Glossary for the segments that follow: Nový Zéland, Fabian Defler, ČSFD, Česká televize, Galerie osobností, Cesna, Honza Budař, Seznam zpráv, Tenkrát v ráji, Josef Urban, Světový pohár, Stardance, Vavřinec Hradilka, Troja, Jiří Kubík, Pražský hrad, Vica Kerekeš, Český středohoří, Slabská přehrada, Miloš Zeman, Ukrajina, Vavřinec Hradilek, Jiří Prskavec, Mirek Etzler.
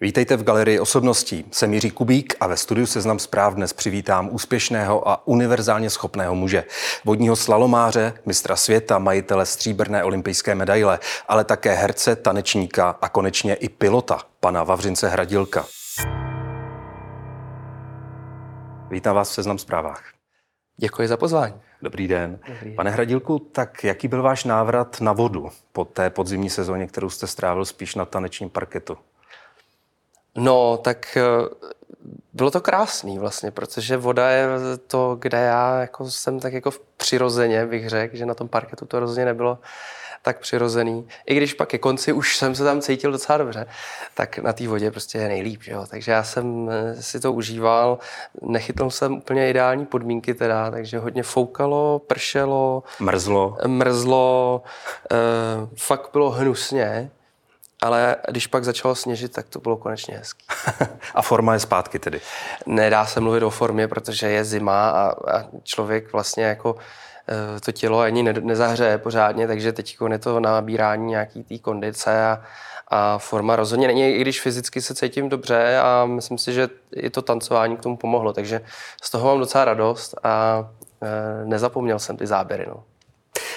Vítejte v Galerii osobností. Jsem Jiří Kubík a ve studiu Seznam zpráv dnes přivítám úspěšného a univerzálně schopného muže. Vodního slalomáře, mistra světa, majitele stříbrné olympijské medaile, ale také herce, tanečníka a konečně i pilota, pana Vavřince Hradilka. Vítám vás v Seznam zprávách. Děkuji za pozvání. Dobrý den. Dobrý den. Pane Hradilku, tak jaký byl váš návrat na vodu po té podzimní sezóně, kterou jste strávil spíš na tanečním parketu? No, tak bylo to krásný vlastně, protože voda je to, kde já jako jsem tak jako přirozeně, bych řekl, že na tom parketu to rozhodně nebylo tak přirozený. I když pak ke konci už jsem se tam cítil docela dobře, tak na té vodě prostě je nejlíp, že jo. Takže já jsem si to užíval, nechytl jsem úplně ideální podmínky teda, takže hodně foukalo, pršelo. Mrzlo, fakt bylo hnusně. Ale když pak začalo sněžit, tak to bylo konečně hezký. A forma je zpátky tedy? Nedá se mluvit o formě, protože je zima a člověk vlastně jako to tělo ani nezahřeje pořádně, takže teď je to nabírání nějaký té kondice a forma rozhodně není, i když fyzicky se cítím dobře a myslím si, že i to tancování k tomu pomohlo, takže z toho mám docela radost a nezapomněl jsem ty záběry, no.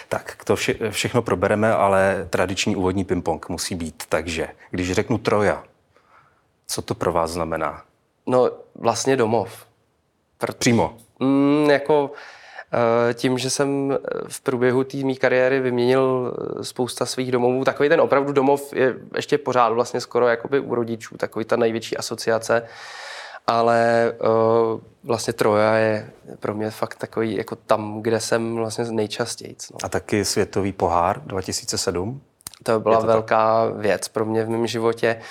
Tak, to všechno probereme, ale tradiční úvodní ping-pong musí být. Takže, když řeknu Troja, co to pro vás znamená? No, vlastně domov. Přímo? Jako tím, že jsem v průběhu té mý kariéry vyměnil spousta svých domovů. Takový ten opravdu domov je ještě pořád vlastně skoro jakoby u rodičů. Takový ta největší asociace. Ale vlastně Troja je pro mě fakt takový, jako tam, kde jsem vlastně nejčastějíc. No. A taky Světový pohár 2007? To byla velká věc pro mě v mém životě.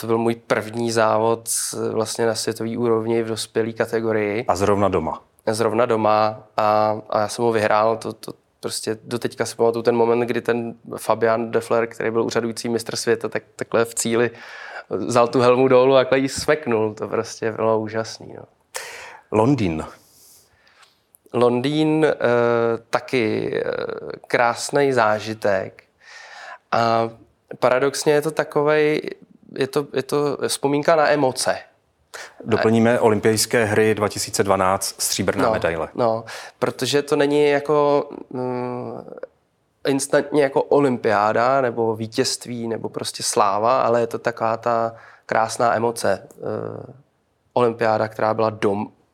To byl můj první závod vlastně na světový úrovni v dospělé kategorii. A zrovna doma? Zrovna doma a já jsem ho vyhrál. To prostě doteďka si pamatuju ten moment, kdy ten Fabian Defler, který byl úřadující mistr světa, tak takhle v cíli vzal tu helmu dolů a ji smeknul. To prostě bylo úžasný. No. Londýn taky krásný zážitek. A paradoxně je to takovej, je to vzpomínka na emoce. Doplníme olympijské hry 2012, stříbrná medaile. No, protože to není jako instantně jako olympiáda nebo vítězství nebo prostě sláva, ale je to taková ta krásná emoce. Olympiáda, která byla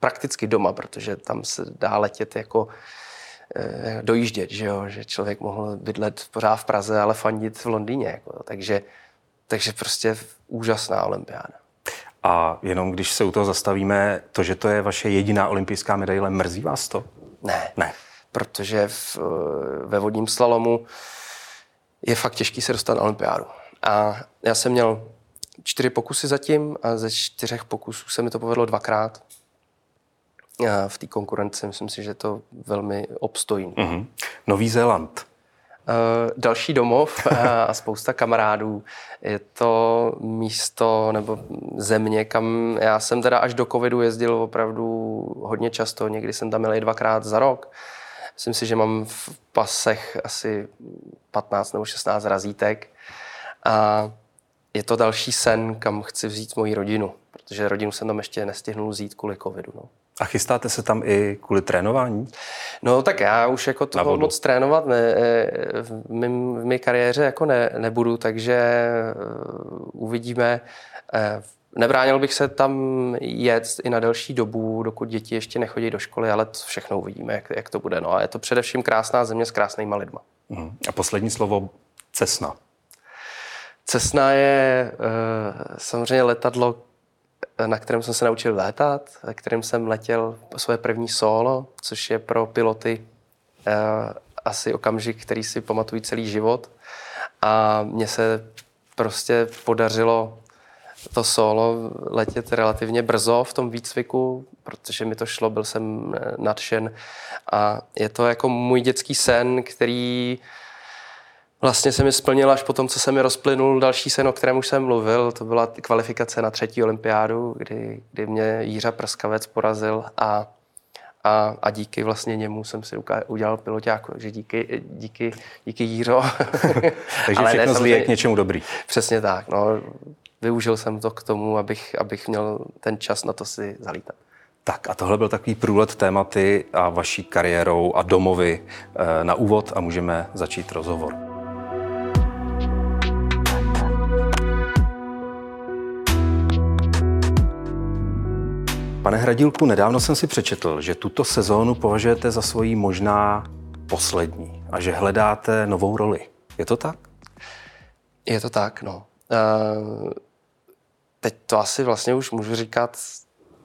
prakticky doma, protože tam se dá letět jako dojíždět, že jo, že člověk mohl bydlet pořád v Praze, ale fandit v Londýně. Jako. Takže prostě úžasná olympiáda. A jenom když se u toho zastavíme, to, že to je vaše jediná olympijská medaile, mrzí vás to? Ne. Protože ve vodním slalomu je fakt těžký se dostat na olympiádu. A já jsem měl 4 pokusy zatím a ze 4 pokusů se mi to povedlo 2krát. A v té konkurenci myslím si, že to velmi obstojí. Mm-hmm. Nový Zéland. Další domov a spousta kamarádů. Je to místo nebo země, kam já jsem teda až do covidu jezdil opravdu hodně často. Někdy jsem tam jel i 2krát za rok. Myslím si, že mám v pasech asi 15 nebo 16 razítek. A je to další sen, kam chci vzít moji rodinu, protože rodinu jsem tam ještě nestihnul vzít kvůli covidu. No. A chystáte se tam i kvůli trénování? No tak já už jako toho moc trénovat v mé kariéře jako nebudu, takže uvidíme. Nebránil bych se tam jet i na delší dobu, dokud děti ještě nechodí do školy, ale to všechno uvidíme, jak to bude. No a je to především krásná země s krásnýma lidma. A poslední slovo, Cesna. Cesna je samozřejmě letadlo, na kterém jsem se naučil létat, na kterém jsem letěl svoje první solo, což je pro piloty asi okamžik, který si pamatují celý život. A mně se prostě podařilo to solo letět relativně brzo v tom výcviku, protože mi to šlo, byl jsem nadšen. A je to jako můj dětský sen, který vlastně se mi splnil až potom, co se mi rozplynul další sen, o kterém už jsem mluvil. To byla kvalifikace na 3. olympiádu, kdy mě Jiří Prskavec porazil a díky vlastně němu jsem si udělal piloťáku. Takže díky Jiří. Takže všechno zlý je k něčemu dobrý. Přesně tak. No. využil jsem to k tomu, abych měl ten čas na to si zalítat. Tak a tohle byl takový průlet tématy a vaší kariérou a domovy na úvod a můžeme začít rozhovor. Pane Hradilku, nedávno jsem si přečetl, že tuto sezónu považujete za svoji možná poslední a že hledáte novou roli. Je to tak? Je to tak, no. Teď to asi vlastně už můžu říkat,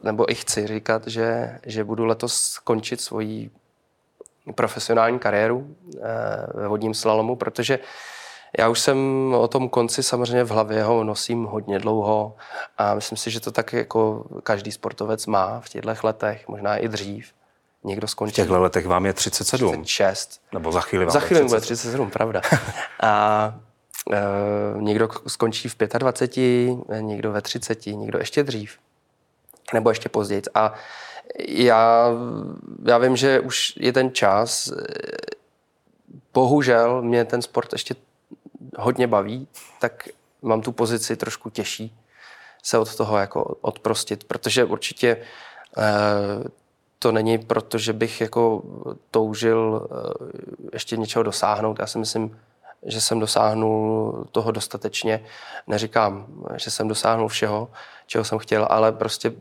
nebo i chci říkat, že budu letos končit svoji profesionální kariéru ve vodním slalomu, protože já už jsem o tom konci samozřejmě v hlavě ho nosím hodně dlouho a myslím si, že to tak jako každý sportovec má v těchto letech, možná i dřív. Někdo skončí. V těchto letech vám je 37. 36. Nebo za chvíli vám bude 37, pravda. A někdo skončí v 25, někdo ve 30, někdo ještě dřív. Nebo ještě později. A já vím, že už je ten čas. Bohužel mě ten sport ještě hodně baví, tak mám tu pozici trošku těžší se od toho jako odprostit, protože určitě to není proto, že bych jako toužil ještě něčeho dosáhnout. Já si myslím, že jsem dosáhnul toho dostatečně. Neříkám, že jsem dosáhnul všeho, čeho jsem chtěl, ale prostě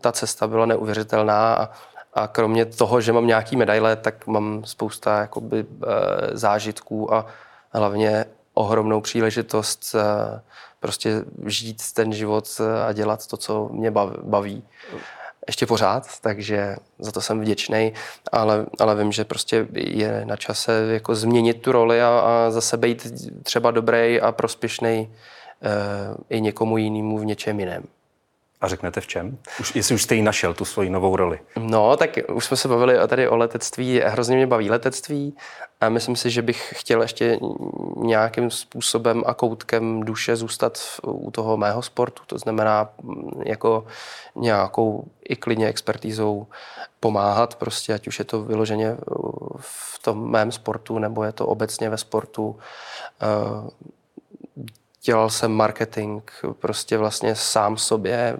ta cesta byla neuvěřitelná a kromě toho, že mám nějaký medaile, tak mám spousta jakoby zážitků a hlavně ohromnou příležitost prostě žít ten život a dělat to, co mě baví. Ještě pořád, takže za to jsem vděčný, ale vím, že prostě je na čase jako změnit tu roli a zase být třeba dobrý a prospěšný i někomu jinému v něčem jiném. A řeknete v čem? Jestli už jste ji našel, tu svoji novou roli. No, tak už jsme se bavili tady o letectví. Hrozně mě baví letectví a myslím si, že bych chtěl ještě nějakým způsobem a koutkem duše zůstat u toho mého sportu. To znamená jako nějakou i klidně expertízou pomáhat prostě, ať už je to vyloženě v tom mém sportu, nebo je to obecně ve sportu. Dělal jsem marketing prostě vlastně sám sobě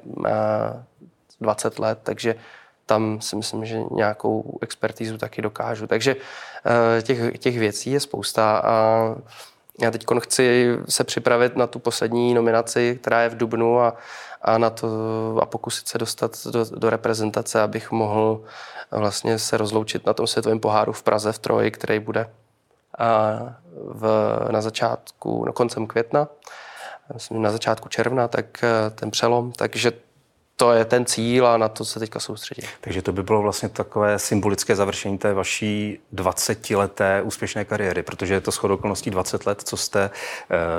20 let, takže tam si myslím, že nějakou expertízu taky dokážu. Takže těch věcí je spousta a já teď chci se připravit na tu poslední nominaci, která je v dubnu a pokusit se dostat do reprezentace, abych mohl vlastně se rozloučit na tom světovém poháru v Praze v Troji, který bude koncem května, myslím, na začátku června, tak ten přelom, takže to je ten cíl a na to se teďka soustředím. Takže to by bylo vlastně takové symbolické završení té vaší 20leté úspěšné kariéry, protože je to shodou okolností 20 let, co jste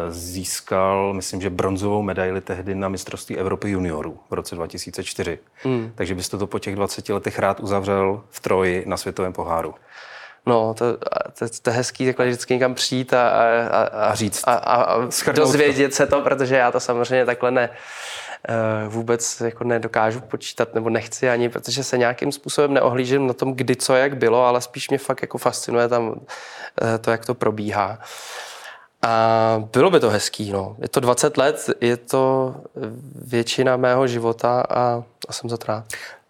získal, myslím, že bronzovou medaili tehdy na mistrovství Evropy juniorů v roce 2004. Takže byste to po těch 20 letech rád uzavřel v Troji na světovém poháru. No, to je hezký takhle vždycky někam přijít a říct a dozvědět se to, protože já to samozřejmě takhle vůbec jako nedokážu počítat nebo nechci ani, protože se nějakým způsobem neohlížím na tom, kdy co jak bylo, ale spíš mě fakt jako fascinuje tam to, jak to probíhá. A bylo by to hezký, no. Je to 20 let, je to většina mého života a jsem za to rád.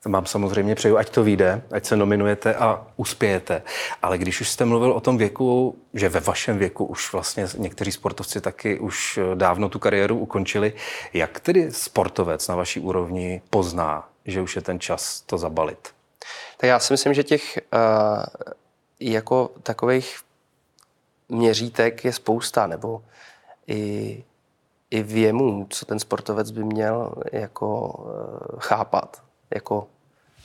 Mám samozřejmě přeju, ať to vyjde, ať se nominujete a uspějete. Ale když už jste mluvil o tom věku, že ve vašem věku už vlastně někteří sportovci taky už dávno tu kariéru ukončili, jak tedy sportovec na vaší úrovni pozná, že už je ten čas to zabalit? Tak já si myslím, že těch jako takových měřítek je spousta, nebo i věmů, co ten sportovec by měl jako chápat. Jako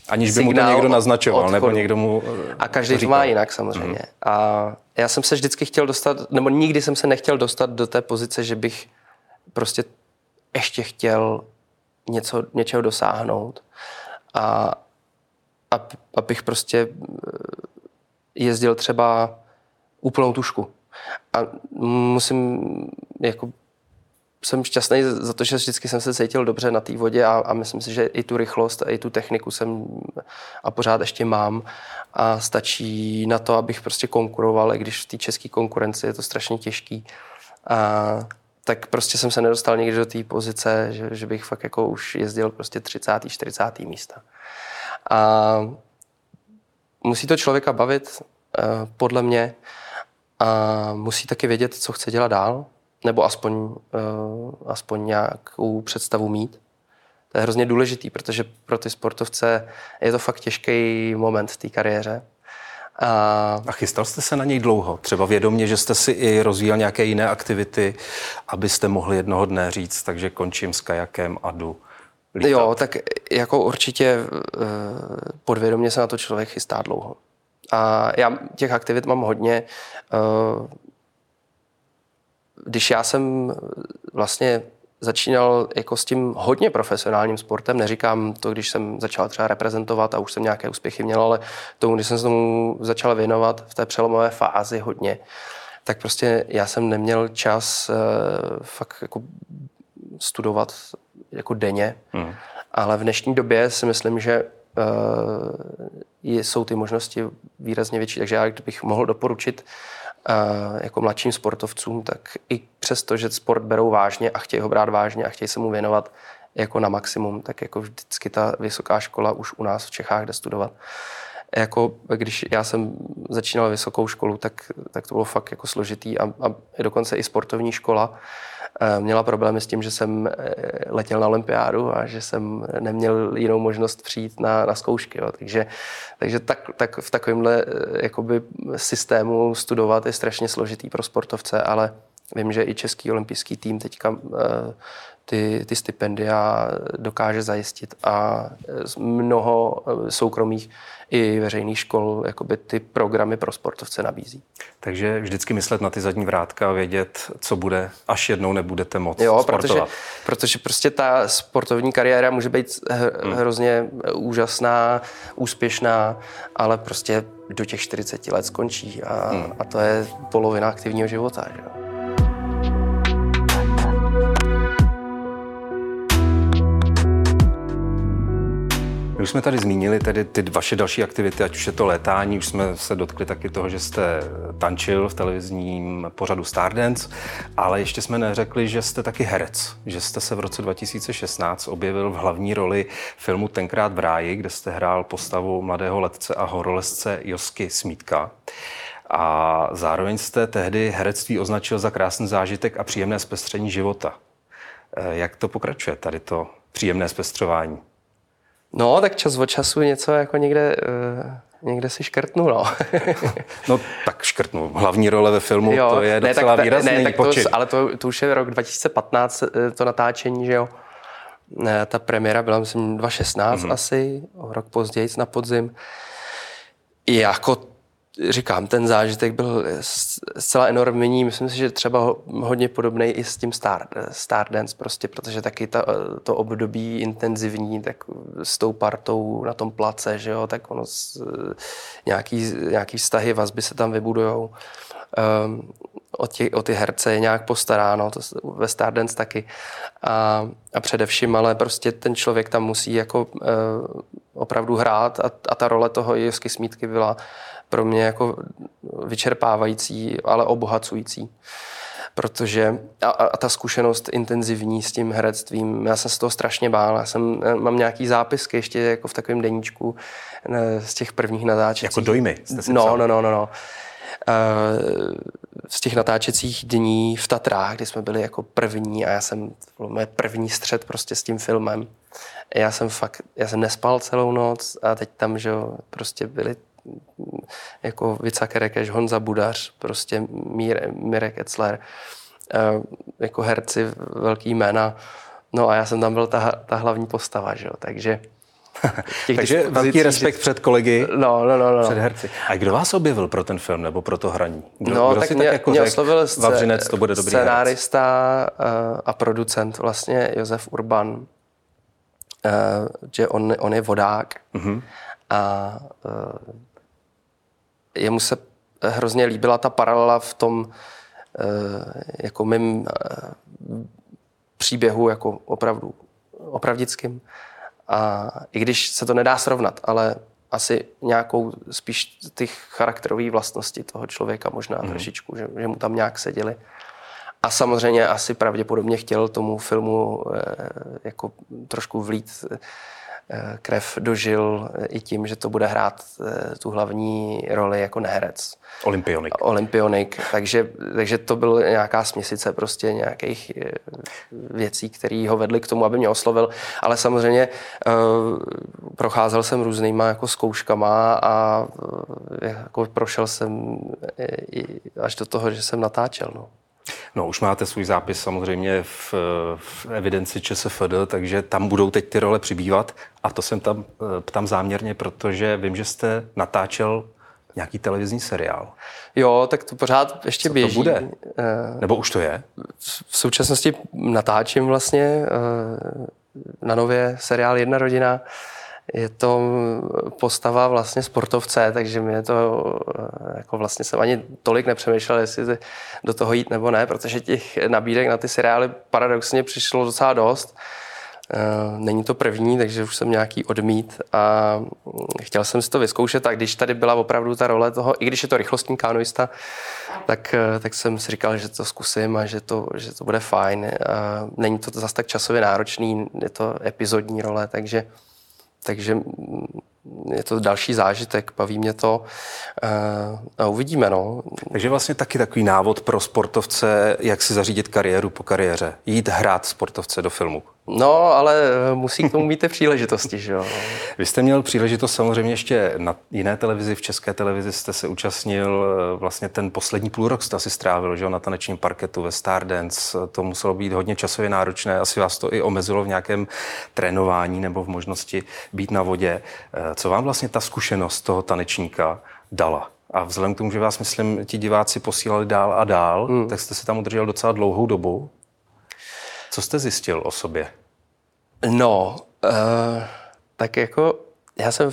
aniž by mu to někdo naznačoval, odchodu. Nebo někdo mu a každý to má jinak samozřejmě. A já jsem se vždycky chtěl dostat, nebo nikdy jsem se nechtěl dostat do té pozice, že bych prostě ještě chtěl něčeho dosáhnout. A abych prostě jezdil třeba úplnou tušku. A musím jako jsem šťastný za to, že vždycky jsem se cítil dobře na té vodě a myslím si, že i tu rychlost, i tu techniku jsem a pořád ještě mám a stačí na to, abych prostě konkuroval, i když v té české konkurenci je to strašně těžký. A tak prostě jsem se nedostal nikdy do té pozice, že bych fakt jako už jezdil prostě 30. 40. místa. A musí to člověka bavit, podle mě, a musí taky vědět, co chce dělat dál, nebo aspoň nějakou představu mít. To je hrozně důležitý, protože pro ty sportovce je to fakt těžký moment v té kariéře. A chystal jste se na něj dlouho? Třeba vědomě, že jste si i rozvíjel nějaké jiné aktivity, abyste mohli jednoho dne říct, takže končím s kajakem a jdu lítat. Jo, tak jako určitě podvědomě se na to člověk chystá dlouho. A já těch aktivit mám hodně. Když já jsem vlastně začínal jako s tím hodně profesionálním sportem, neříkám to, když jsem začal třeba reprezentovat a už jsem nějaké úspěchy měl, ale tomu, když jsem se tomu začal věnovat v té přelomové fázi hodně, tak prostě já jsem neměl čas fakt jako studovat jako denně, ale v dnešní době si myslím, že jsou ty možnosti výrazně větší, takže já bych mohl doporučit jako mladším sportovcům, tak i přesto, že sport berou vážně a chtějí ho brát vážně a chtějí se mu věnovat jako na maximum, tak jako vždycky ta vysoká škola už u nás v Čechách jde studovat. Jako když já jsem začínal vysokou školu, tak to bylo fakt jako složitý a dokonce i sportovní škola měla problémy s tím, že jsem letěl na olympiádu a že jsem neměl jinou možnost přijít na zkoušky. Jo. Takže v takovémhle jakoby systému studovat je strašně složitý pro sportovce, ale vím, že i Český olympijský tým teďka ty stipendia dokáže zajistit a z mnoho soukromých i veřejných škol jakoby ty programy pro sportovce nabízí. Takže vždycky myslet na ty zadní vrátka a vědět, co bude, až jednou nebudete moc sportovat. Protože prostě ta sportovní kariéra může být hrozně úžasná, úspěšná, ale prostě do těch 40 let skončí a to je polovina aktivního života. Že? Už jsme tady zmínili tedy ty vaše další aktivity, ať už je to létání, už jsme se dotkli taky toho, že jste tančil v televizním pořadu Stardance, ale ještě jsme neřekli, že jste taky herec, že jste se v roce 2016 objevil v hlavní roli filmu Tenkrát v ráji, kde jste hrál postavu mladého letce a horolezce Josky Smítka. A zároveň jste tehdy herectví označil za krásný zážitek a příjemné zpestření života. Jak to pokračuje, tady to příjemné zpestřování? No, tak čas od času něco jako někde si škrtnu, no. No, tak škrtnu. Hlavní role ve filmu, jo, to je docela výrazný počin. Ale to už je rok 2015, to natáčení, že jo. Ta premiéra byla, myslím, 2016 asi, rok později na podzim. Jako říkám, ten zážitek byl zcela enormní. Myslím si, že třeba hodně podobný i s tím Stardance prostě, protože taky to období intenzivní, tak s tou partou na tom place, že jo, tak ono nějaký vztahy, vazby se tam vybudujou. O ty herce je nějak postaráno, to ve Stardance taky. A především, ale prostě ten člověk tam musí jako opravdu hrát a ta role toho Josky Smítky byla pro mě jako vyčerpávající, ale obohacující. Protože a ta zkušenost intenzivní s tím herectvím, já jsem se toho strašně bál. Mám nějaký zápisky ještě jako v takovém deníčku z těch prvních natáčecích. Jako dojmy jste si psal? No. Z těch natáčecích dní v Tatrách, kdy jsme byli jako první a to byl můj první střet prostě s tím filmem. Já jsem nespal celou noc a teď tam, že prostě byli jako Vica Kerekeš, Honza Budař, prostě Mirek Etzler, jako herci velký jména. No a já jsem tam byl ta hlavní postava, že jo, takže... Takže velký respekt před kolegy, před herci. A kdo vás objevil pro ten film nebo pro to hraní? Kdo tak si mě, tak jako řekl, Vavřinec, to bude dobrý scenárista a producent vlastně Josef Urban, že on je vodák. Mm-hmm. A jemu se hrozně líbila ta paralela v tom jako mým příběhu jako opravdu opravdickým. A i když se to nedá srovnat, ale asi nějakou spíš ty charakterové vlastnosti toho člověka možná trošičku, že mu tam nějak seděly. A samozřejmě asi pravděpodobně chtěl tomu filmu jako trošku vlít krev do žil i tím, že to bude hrát tu hlavní roli jako neherec. Olympionik. Takže to byla nějaká směsice prostě nějakých věcí, které ho vedly k tomu, aby mě oslovil. Ale samozřejmě procházel jsem různýma jako zkouškama a jako prošel jsem až do toho, že jsem natáčel. No, už máte svůj zápis samozřejmě v evidenci ČSFD, takže tam budou teď ty role přibývat. A to jsem tam ptám záměrně, protože vím, že jste natáčel nějaký televizní seriál. Jo, tak to pořád ještě co běží. To bude? Nebo už to je? V současnosti natáčím vlastně na nově seriál Jedna rodina. Je to postava vlastně sportovce, takže mě to jako vlastně jsem ani tolik nepřemýšlel, jestli do toho jít nebo ne, protože těch nabídek na ty seriály paradoxně přišlo docela dost. Není to první, takže už jsem nějaký odmít a chtěl jsem si to vyzkoušet a když tady byla opravdu ta role toho, i když je to rychlostní kanoista, tak jsem si říkal, že to zkusím a že to bude fajn. Není to zase tak časově náročný, je to epizodní role, takže je to další zážitek, baví mě to a uvidíme. No. Takže vlastně taky takový návod pro sportovce, jak si zařídit kariéru po kariéře. Jít hrát sportovce do filmu. No, ale musí k tomu mít ty příležitosti, že jo. Vy jste měl příležitost samozřejmě ještě na jiné televizi, v České televizi jste se účastnil, vlastně ten poslední půlrok jste asi strávil, že jo, na tanečním parketu ve Stardance. To muselo být hodně časově náročné, asi vás to i omezilo v nějakém trénování nebo v možnosti být na vodě. Co vám vlastně ta zkušenost toho tanečníka dala? A vzhledem k tomu, že vás, myslím, ti diváci posílali dál a dál, tak jste se tam udržel docela dlouhou dobu. Co jste zjistil o sobě? No, tak jako já jsem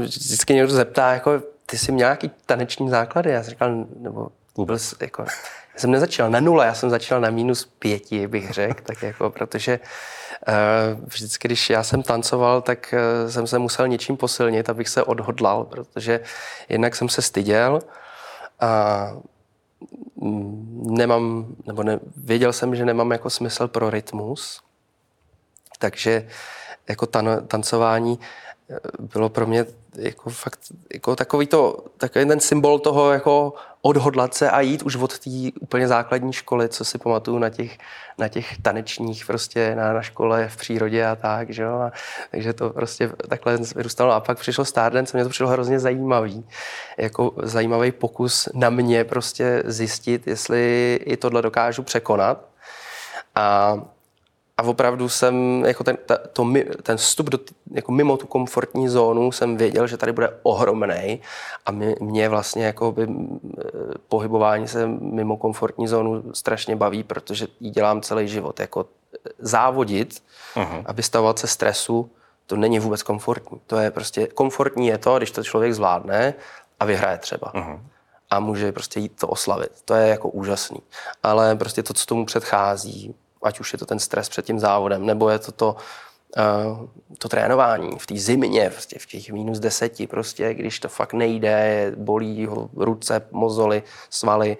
vždycky někdo zeptá, jako ty jsi měl nějaký taneční základy? Já jsem říkal, nebo jako, já jsem nezačínal na nule, já jsem začínal na -5, bych řekl, tak jako, protože vždycky, když já jsem tancoval, tak jsem se musel něčím posilnit, abych se odhodlal, protože jednak jsem se styděl a věděl jsem, že nemám jako smysl pro rytmus, takže jako tancování bylo pro mě jako fakt jako takový ten symbol toho jako odhodlat se a jít už od té úplně základní školy, co si pamatuju na těch tanečních prostě na škole v přírodě a tak, že jo. A takže to prostě takhle vyrůstalo a pak přišlo Stardance, mě to přišlo hrozně zajímavý pokus na mě prostě zjistit, jestli i tohle dokážu překonat. A opravdu jsem, jako ten vstup jako mimo tu komfortní zónu, jsem věděl, že tady bude ohromnej a mě vlastně jako by pohybování se mimo komfortní zónu strašně baví, protože ji dělám celý život. Jako závodit, a vystavovat se stresu, to není vůbec komfortní. To je prostě, komfortní je to, když to člověk zvládne a vyhraje třeba. A může prostě jít to oslavit. To je jako úžasný. Ale prostě to, co tomu předchází, ať už je to ten stres před tím závodem, nebo je to to trénování v té zimě, prostě v těch -10, prostě, když to fakt nejde, bolí ho ruce, mozoly, svaly,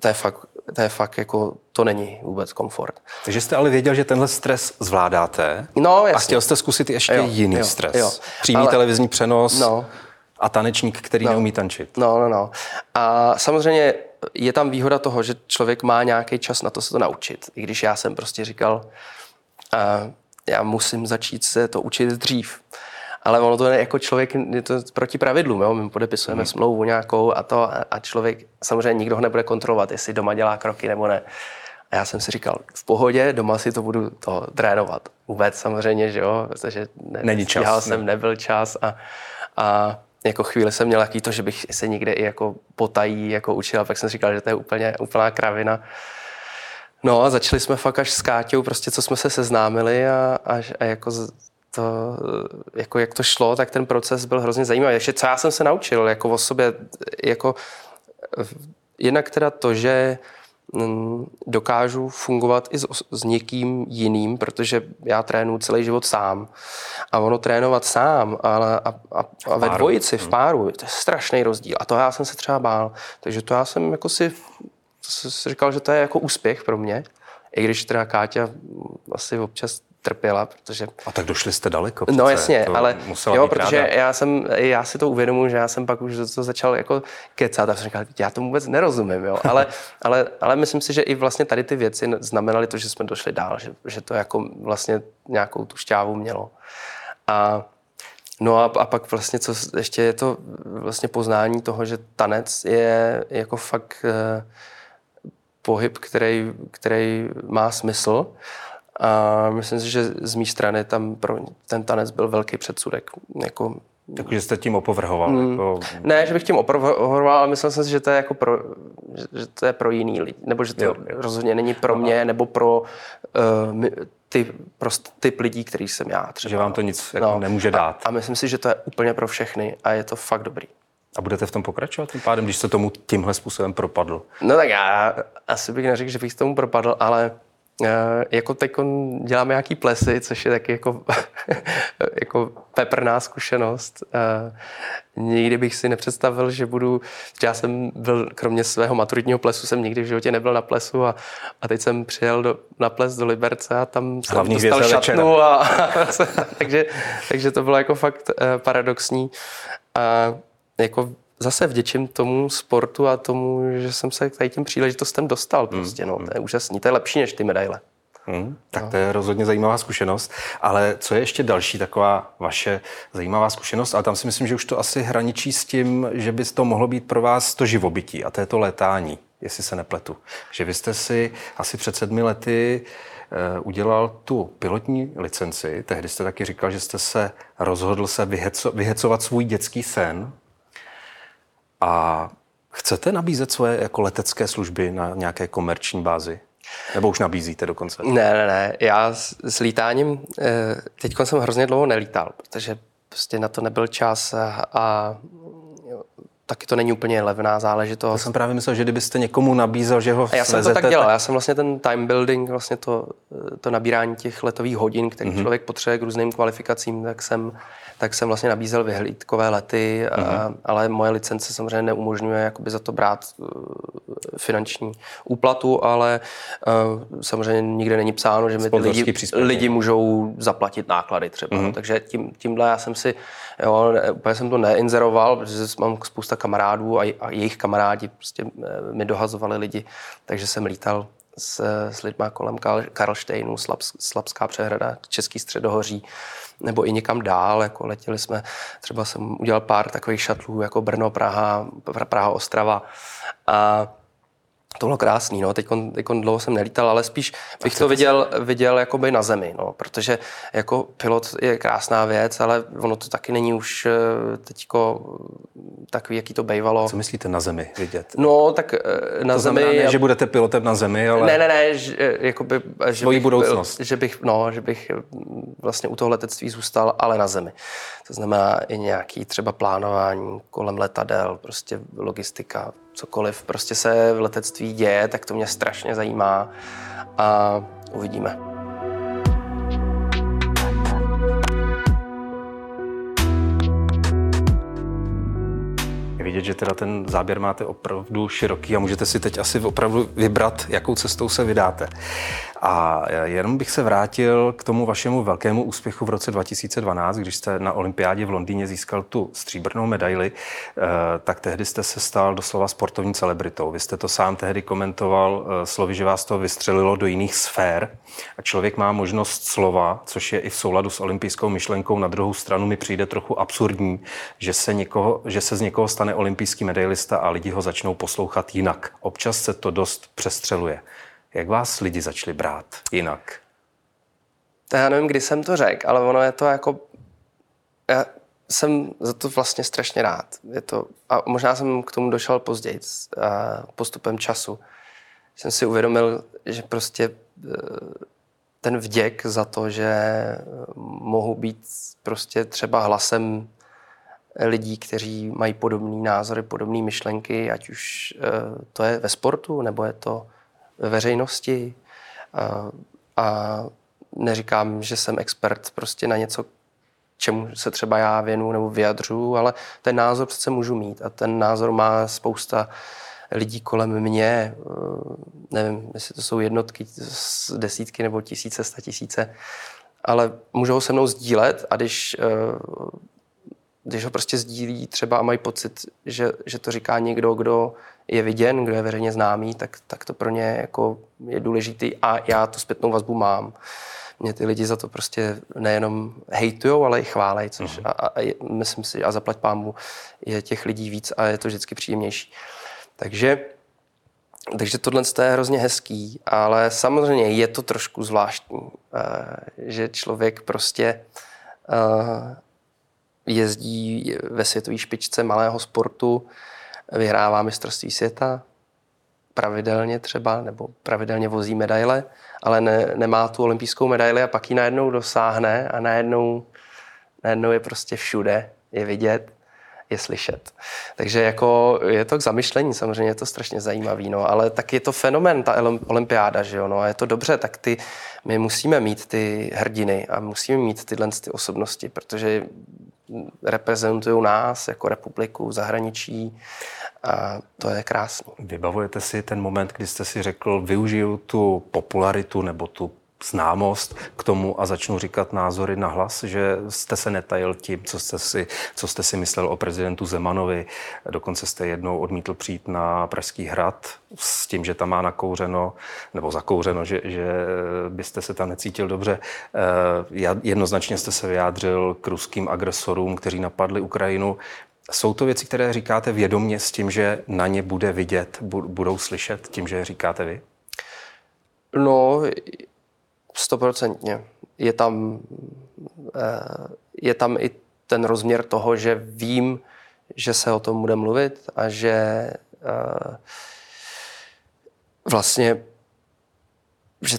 to je fakt jako, to není vůbec komfort. Takže jste ale věděl, že tenhle stres zvládáte, no, a chtěl jste zkusit ještě jiný stres. Jo. Přímý televizní přenos a tanečník, který neumí tančit. A samozřejmě je tam výhoda toho, že člověk má nějaký čas na to se to naučit. I když já jsem prostě říkal, já musím začít se to učit dřív. Ale ono to je jako člověk, je to proti pravidlům, jo? My podepisujeme smlouvu nějakou a člověk, samozřejmě nikdo ho nebude kontrolovat, jestli doma dělá kroky nebo ne. A já jsem si říkal, v pohodě, doma si to budu trénovat. Vůbec samozřejmě, že jo, protože nebyl čas a jako chvíli jsem měl jaký to, že bych se někde i jako potají jako učil, a pak jsem říkal, že to je úplná kravina. No a začali jsme fakt až s Káťou, prostě co jsme se seznámili a jako to, jako jak to šlo, tak ten proces byl hrozně zajímavý. Takže co já jsem se naučil jako o sobě, jako jednak teda to, že dokážu fungovat i s někým jiným, protože já trénuji celý život sám. A ono trénovat sám a ve dvojici, v páru, to je strašný rozdíl. A to já jsem se třeba bál. Takže to já jsem jako si to jsem říkal, že to je jako úspěch pro mě, i když teda Káťa asi občas trpěla, protože... A tak došli jste daleko. No jasně, ale jo, protože já si to uvědomuji, že já jsem pak už to začal jako kecat a jsem říkal, já tomu vůbec nerozumím, jo, ale myslím si, že i vlastně tady ty věci znamenaly to, že jsme došli dál, že to jako vlastně nějakou tu šťávu mělo. A no a pak vlastně, co ještě je to vlastně poznání toho, že tanec je jako fakt pohyb, který má smysl. A myslím si, že z mé strany tam pro ten tanec byl velký předsudek. Jako... Takže jste tím opovrhoval? Jako... Ne, že bych tím opovrhoval, ale myslel jsem si, že to je, jako že to je pro jiný lidi. Nebo že to rozhodně není pro mě, nebo pro typ lidí, který jsem já třeba. Že vám to nic jako nemůže dát. A myslím si, že to je úplně pro všechny a je to fakt dobrý. A budete v tom pokračovat tím pádem, když se tomu tímhle způsobem propadl? No tak já asi bych neřekl, že bych tomu propadl, ale... jako teď děláme nějaký plesy, což je taky jako, jako peprná zkušenost. Nikdy bych si nepředstavil, že budu... Já jsem byl, kromě svého maturitního plesu, jsem nikdy v životě nebyl na plesu a teď jsem přijel na ples do Liberce a tam jsem dostal šatnu. Takže to bylo jako fakt paradoxní. A jako zase vděčím tomu sportu a tomu, že jsem se tady tím příležitostem dostal. Prostě, no, to je úžasný, to je lepší než ty medaile. Tak to je rozhodně zajímavá zkušenost, ale co je ještě další taková vaše zajímavá zkušenost, ale tam si myslím, že už to asi hraničí s tím, že by to mohlo být pro vás to živobytí a to je to létání, jestli se nepletu. Že vy jste si asi před 7 lety udělal tu pilotní licenci, tehdy jste taky říkal, že jste se rozhodl se vyhecovat svůj dětský sen. A chcete nabízet svoje jako letecké služby na nějaké komerční bázi? Nebo už nabízíte dokonce? Ne. Já s lítáním, teď jsem hrozně dlouho nelítal, protože prostě na to nebyl čas a taky to není úplně levná záležitost. Já jsem právě myslel, že kdybyste někomu nabízel, že ho svezete... Já jsem to tak dělal. Já jsem vlastně ten time building, vlastně to nabírání těch letových hodin, který člověk potřebuje k různým kvalifikacím, tak jsem vlastně nabízel vyhlídkové lety, ale moje licence samozřejmě neumožňuje jakoby za to brát finanční úplatu, ale samozřejmě nikde není psáno, že mi ty lidi můžou zaplatit náklady třeba. No, takže tímhle já jsem si, úplně jsem to neinzeroval, protože mám spousta kamarádů a jejich kamarádi prostě mi dohazovali lidi, takže jsem lítal s lidma kolem Karlštejnu, Slabská přehrada, Český středohoří, nebo i někam dál, jako letěli jsme, třeba jsem udělal pár takových šatlů, jako Brno, Praha, Ostrava a to bylo krásný, no, teď dlouho jsem nelítal, ale spíš bych to viděl jakoby na zemi, no, protože jako pilot je krásná věc, ale ono to taky není už teďko takový, jaký to bývalo. Co myslíte na zemi vidět? No, tak na zemi... To znamená, ne, že budete pilotem na zemi, ale... Ne, že budoucnost. Že bych vlastně u toho letectví zůstal, ale na zemi. To znamená i nějaký třeba plánování kolem letadel, prostě logistika, cokoliv prostě se v letectví děje, tak to mě strašně zajímá a uvidíme. Je vidět, že teda ten záběr máte opravdu široký a můžete si teď asi opravdu vybrat, jakou cestou se vydáte. A jenom bych se vrátil k tomu vašemu velkému úspěchu v roce 2012, když jste na olympiádě v Londýně získal tu stříbrnou medaili, tak tehdy jste se stal doslova sportovní celebritou. Vy jste to sám tehdy komentoval slovy, že vás to vystřelilo do jiných sfér a člověk má možnost slova, což je i v souladu s olympijskou myšlenkou. Na druhou stranu mi přijde trochu absurdní, že se z někoho stane olympijský medailista a lidi ho začnou poslouchat jinak. Občas se to dost přestřeluje. Jak vás lidi začali brát jinak? Já nevím, kdy jsem to řekl, ale ono je to jako... Já jsem za to vlastně strašně rád. A možná jsem k tomu došel později postupem času. Jsem si uvědomil, že prostě ten vděk za to, že mohu být prostě třeba hlasem lidí, kteří mají podobné názory, podobné myšlenky, ať už to je ve sportu, nebo je to ve veřejnosti a neříkám, že jsem expert prostě na něco, čemu se třeba já věnu nebo vyjadřu, ale ten názor přece můžu mít a ten názor má spousta lidí kolem mě, nevím, jestli to jsou jednotky, desítky nebo tisíce, statisíce, ale můžou ho se mnou sdílet a když ho prostě sdílí třeba a mají pocit, že to říká někdo, kdo je viděn, kdo je veřejně známý, tak to pro ně jako je důležitý a já tu zpětnou vazbu mám. Mě ty lidi za to prostě nejenom hejtujou, ale i chválej, což myslím si, a zaplať pámbu, je těch lidí víc a je to vždycky příjemnější. Takže tohle je hrozně hezký, ale samozřejmě je to trošku zvláštní, že člověk prostě jezdí ve světové špičce malého sportu, vyhrává mistrovství světa, pravidelně třeba, nebo pravidelně vozí medaile, ale nemá tu olympijskou medaili a pak ji najednou dosáhne a najednou je prostě všude, je vidět, je slyšet. Takže jako je to k zamyšlení, samozřejmě je to strašně zajímavý, no, ale tak je to fenomén, ta olympiáda, že jo, no, a je to dobře, tak my musíme mít ty hrdiny a musíme mít ty osobnosti, protože reprezentují nás jako republiku, zahraničí a to je krásné. Vybavujete si ten moment, kdy jste si řekl, využiju tu popularitu nebo tu známost k tomu a začnu říkat názory nahlas, že jste se netajil tím, co jste si myslel o prezidentu Zemanovi. Dokonce jste jednou odmítl přijít na Pražský hrad s tím, že tam má zakouřeno, že byste se tam necítil dobře. Jednoznačně jste se vyjádřil k ruským agresorům, kteří napadli Ukrajinu. Jsou to věci, které říkáte vědomě s tím, že na ně bude vidět, budou slyšet tím, že říkáte vy? No, 100%. Je tam i ten rozměr toho, že vím, že se o tom bude mluvit a že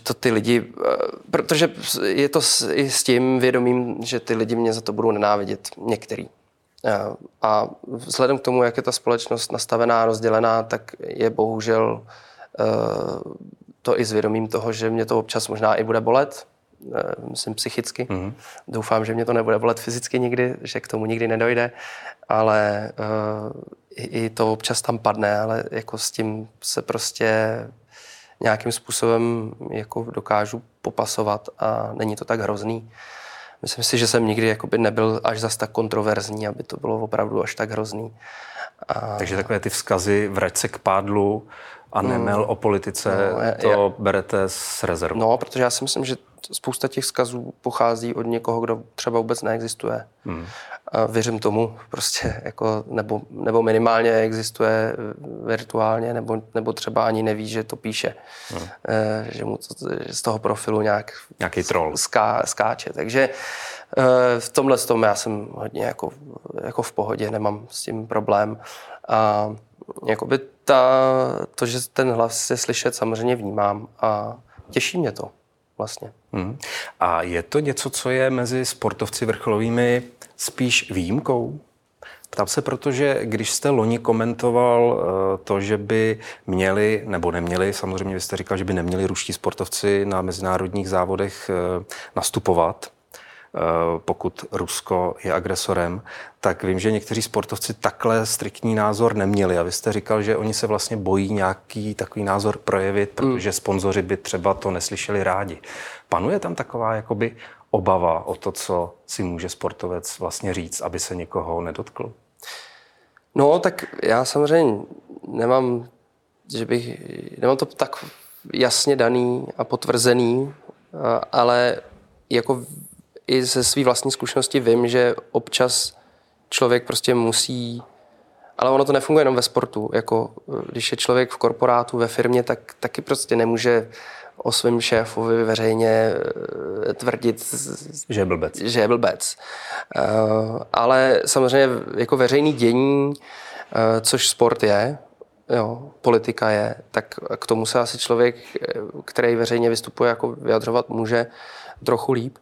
to ty lidi, protože je to i s tím vědomím, že ty lidi mě za to budou nenávidět, některý. A vzhledem k tomu, jak je ta společnost nastavená, rozdělená, tak je bohužel to i s vědomím toho, že mě to občas možná i bude bolet, myslím psychicky. Mm-hmm. Doufám, že mě to nebude bolet fyzicky nikdy, že k tomu nikdy nedojde, ale i to občas tam padne, ale jako s tím se prostě nějakým způsobem jako dokážu popasovat a není to tak hrozný. Myslím si, že jsem nikdy jakoby nebyl až zas tak kontroverzní, aby to bylo opravdu až tak hrozný. Takže takové ty vzkazy, vrať se k pádlu a nemel o politice, berete s rezervou. No, protože já si myslím, že spousta těch vzkazů pochází od někoho, kdo třeba vůbec neexistuje. Věřím tomu prostě, jako, nebo minimálně existuje virtuálně, nebo třeba ani neví, že to píše. Že mu z toho profilu nějaký troll skáče. Takže v tomhle tom já jsem hodně jako v pohodě, nemám s tím problém. A jakoby to, že ten hlas je slyšet, samozřejmě vnímám a těší mě to vlastně. A je to něco, co je mezi sportovci vrcholovými spíš výjimkou? Ptám se, protože když jste loni komentoval to, že by měli, nebo neměli, samozřejmě vy jste říkal, že by neměli ruští sportovci na mezinárodních závodech nastupovat, pokud Rusko je agresorem, tak vím, že někteří sportovci takhle striktní názor neměli. A vy jste říkal, že oni se vlastně bojí nějaký takový názor projevit, protože sponzoři by třeba to neslyšeli rádi. Panuje tam taková jakoby obava o to, co si může sportovec vlastně říct, aby se někoho nedotkl? No, tak já samozřejmě nemám to tak jasně daný a potvrzený, ale jako i ze své vlastní zkušenosti vím, že občas člověk prostě musí, ale ono to nefunguje jenom ve sportu, jako když je člověk v korporátu, ve firmě, tak taky prostě nemůže o svém šéfovi veřejně tvrdit, že je blbec. Ale samozřejmě jako veřejný dění, což sport je, jo, politika je, tak k tomu se asi člověk, který veřejně vystupuje, jako vyjadřovat může trochu líp.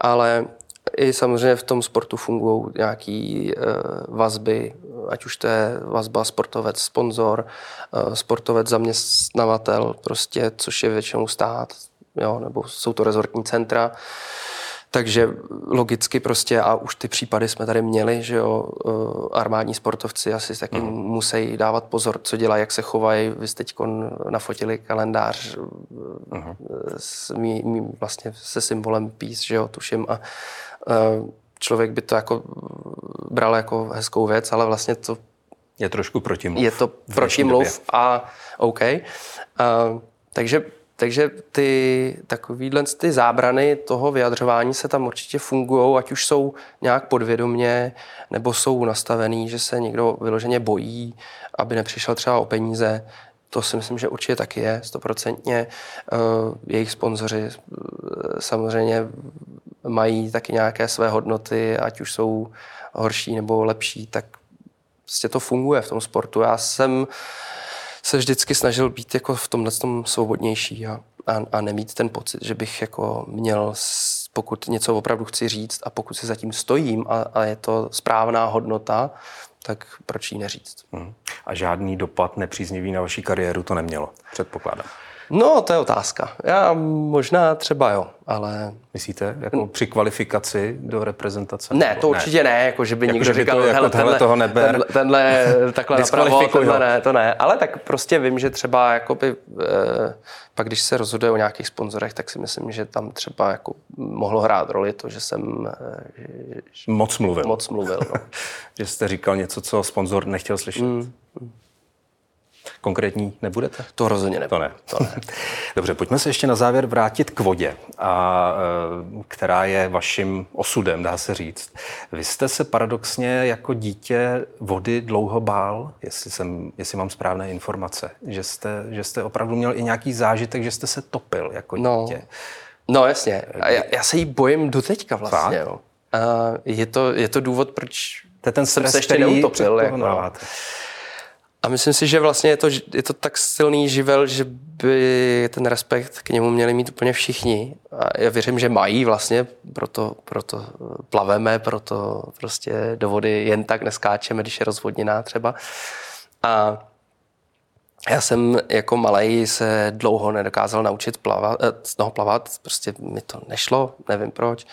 Ale i samozřejmě v tom sportu fungují nějaké vazby, ať už to je vazba sportovec, sponzor, sportovec, zaměstnavatel, prostě, což je většinou stát, jo, nebo jsou to rezortní centra. Takže logicky prostě, a už ty případy jsme tady měli, že jo, armádní sportovci asi taky musí dávat pozor, co dělají, jak se chovají. Vy jste teďko nafotili kalendář vlastně se symbolem peace, že jo, tuším. A člověk by to jako bral jako hezkou věc, ale vlastně to... Je trošku protimluv. Je to protimluv a OK. Takže ty zábrany toho vyjadřování se tam určitě fungují, ať už jsou nějak podvědomně, nebo jsou nastavený, že se někdo vyloženě bojí, aby nepřišel třeba o peníze. To si myslím, že určitě taky je, 100%. Jejich sponzoři samozřejmě mají taky nějaké své hodnoty, ať už jsou horší nebo lepší, tak prostě to funguje v tom sportu. Já jsem se vždycky snažil být jako v tomhle tom svobodnější a nemít ten pocit, že bych jako měl, pokud něco opravdu chci říct a pokud si zatím stojím a je to správná hodnota, tak proč jí neříct. A žádný dopad nepříznivý na vaši kariéru to nemělo, předpokládám. No, to je otázka. Já možná třeba jo, ale... Myslíte? Jako při kvalifikaci do reprezentace? Ne, to určitě ne, jako že by jako někdo říkal, to, jako tenhle toho neber. Tenhle takhle napravo, tenhle ne, to ne. Ale tak prostě vím, že třeba jakoby, pak když se rozhoduje o nějakých sponzorech, tak si myslím, že tam třeba jako mohlo hrát roli to, že jsem... Moc mluvil. No. Že jste říkal něco, co sponzor nechtěl slyšet. Konkrétní nebudete? To rozhodně nebude. To ne. Dobře, pojďme se ještě na závěr vrátit k vodě, která je vaším osudem, dá se říct. Vy jste se paradoxně jako dítě vody dlouho bál, jestli mám správné informace, že jste opravdu měl i nějaký zážitek, že jste se topil jako dítě. No jasně, a já se jí bojím doteďka vlastně. No. Je to důvod, proč ten jsem se ještě neutopil. A myslím si, že vlastně je to tak silný živel, že by ten respekt k němu měli mít úplně všichni. A já věřím, že mají vlastně, proto plaveme, proto prostě do vody jen tak neskáčeme, když je rozvodněná třeba. A já jsem jako malej se dlouho nedokázal naučit plavat, prostě mi to nešlo, nevím proč.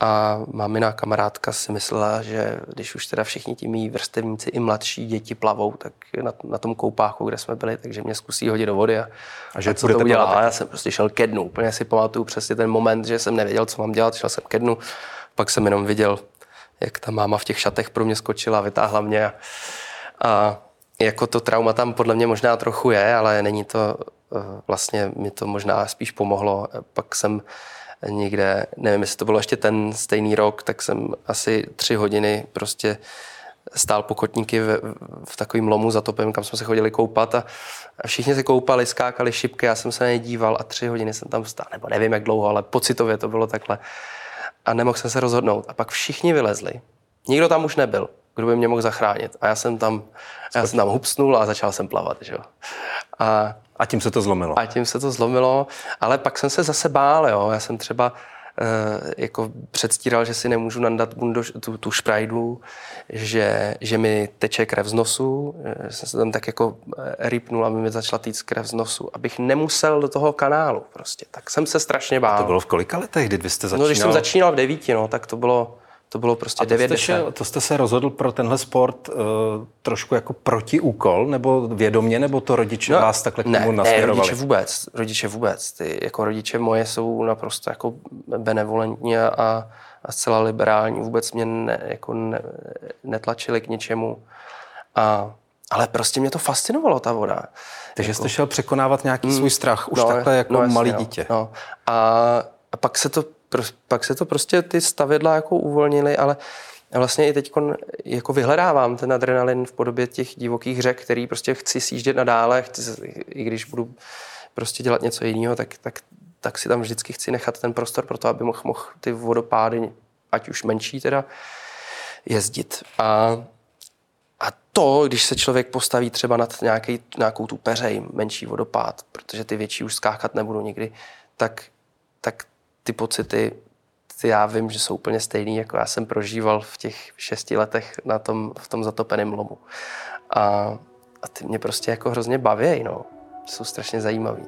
A mamina kamarádka si myslela, že když už teda všichni ti mí vrstevníci i mladší děti plavou, tak na tom koupáku, kde jsme byli, takže mě zkusí hodit do vody a že co to udělá. Já jsem prostě šel ke dnu, úplně si pamatuju přesně ten moment, že jsem nevěděl, co mám dělat, šel jsem ke dnu, pak jsem jenom viděl, jak ta máma v těch šatech pro mě skočila, vytáhla mě a jako to trauma tam podle mě možná trochu je, ale není to, vlastně mi to možná spíš pomohlo. Pak jsem někde, nevím, jestli to bylo ještě ten stejný rok, tak jsem asi 3 hodiny prostě stál pokotníky v takovým lomu zatopem, kam jsme se chodili koupat a všichni se koupali, skákali šipky, já jsem se nedíval a 3 hodiny jsem tam stál, nebo nevím jak dlouho, ale pocitově to bylo takhle. A nemohl jsem se rozhodnout. A pak všichni vylezli. Nikdo tam už nebyl, kdo by mě mohl zachránit. A já jsem tam hupsnul a začal jsem plavat. Že? A tím se to zlomilo. Ale pak jsem se zase bál. Jo? Já jsem třeba jako předstíral, že si nemůžu nandat tu šprajdu, že mi teče krev z nosu. Jsem se tam tak jako rýpnul, aby mi začala týct krev z nosu, abych nemusel do toho kanálu. Prostě. Tak jsem se strašně bál. A to bylo v kolika letech, kdy jste začínal? No, když jsem začínal v 9, no, tak to bylo prostě 9. To jste se rozhodl pro tenhle sport trošku jako protiúkol, nebo vědomě, nebo to rodiče vás takhle k tomu nasměrovali? Ne, rodiče vůbec. Ty jako rodiče moje jsou naprosto jako benevolentní a zcela liberální. Vůbec mě netlačili k ničemu. Ale prostě mě to fascinovalo, ta voda. Takže jste šel překonávat nějaký svůj strach, už takhle jako malý dítě. No. A pak se to prostě ty stavidla jako uvolnily, ale vlastně i teď jako vyhledávám ten adrenalin v podobě těch divokých řek, který prostě chci sjíždět nadále, i když budu prostě dělat něco jiného, tak si tam vždycky chci nechat ten prostor pro to, aby mohl ty vodopády, ať už menší teda, jezdit. A to, když se člověk postaví třeba nad nějakou tu peřej, menší vodopád, protože ty větší už skákat nebudou nikdy, tak ty pocity, já vím, že jsou úplně stejný, jako já jsem prožíval v těch 6 letech v tom zatopeném lomu. A ty mě prostě jako hrozně baví, no. Jsou strašně zajímavý.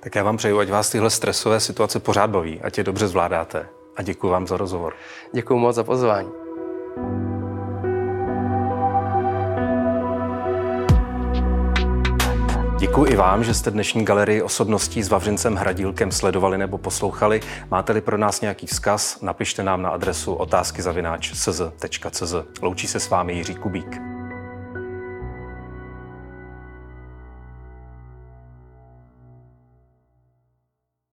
Tak já vám přeju, ať vás tyhle stresové situace pořád baví, ať je dobře zvládáte. a děkuji vám za rozhovor. Děkuji moc za pozvání. Děkuji i vám, že jste dnešní Galerii osobností s Vavřincem Hradilkem sledovali nebo poslouchali. Máte-li pro nás nějaký vzkaz, napište nám na adresu otázky@cz.cz. Loučí se s vámi Jiří Kubík.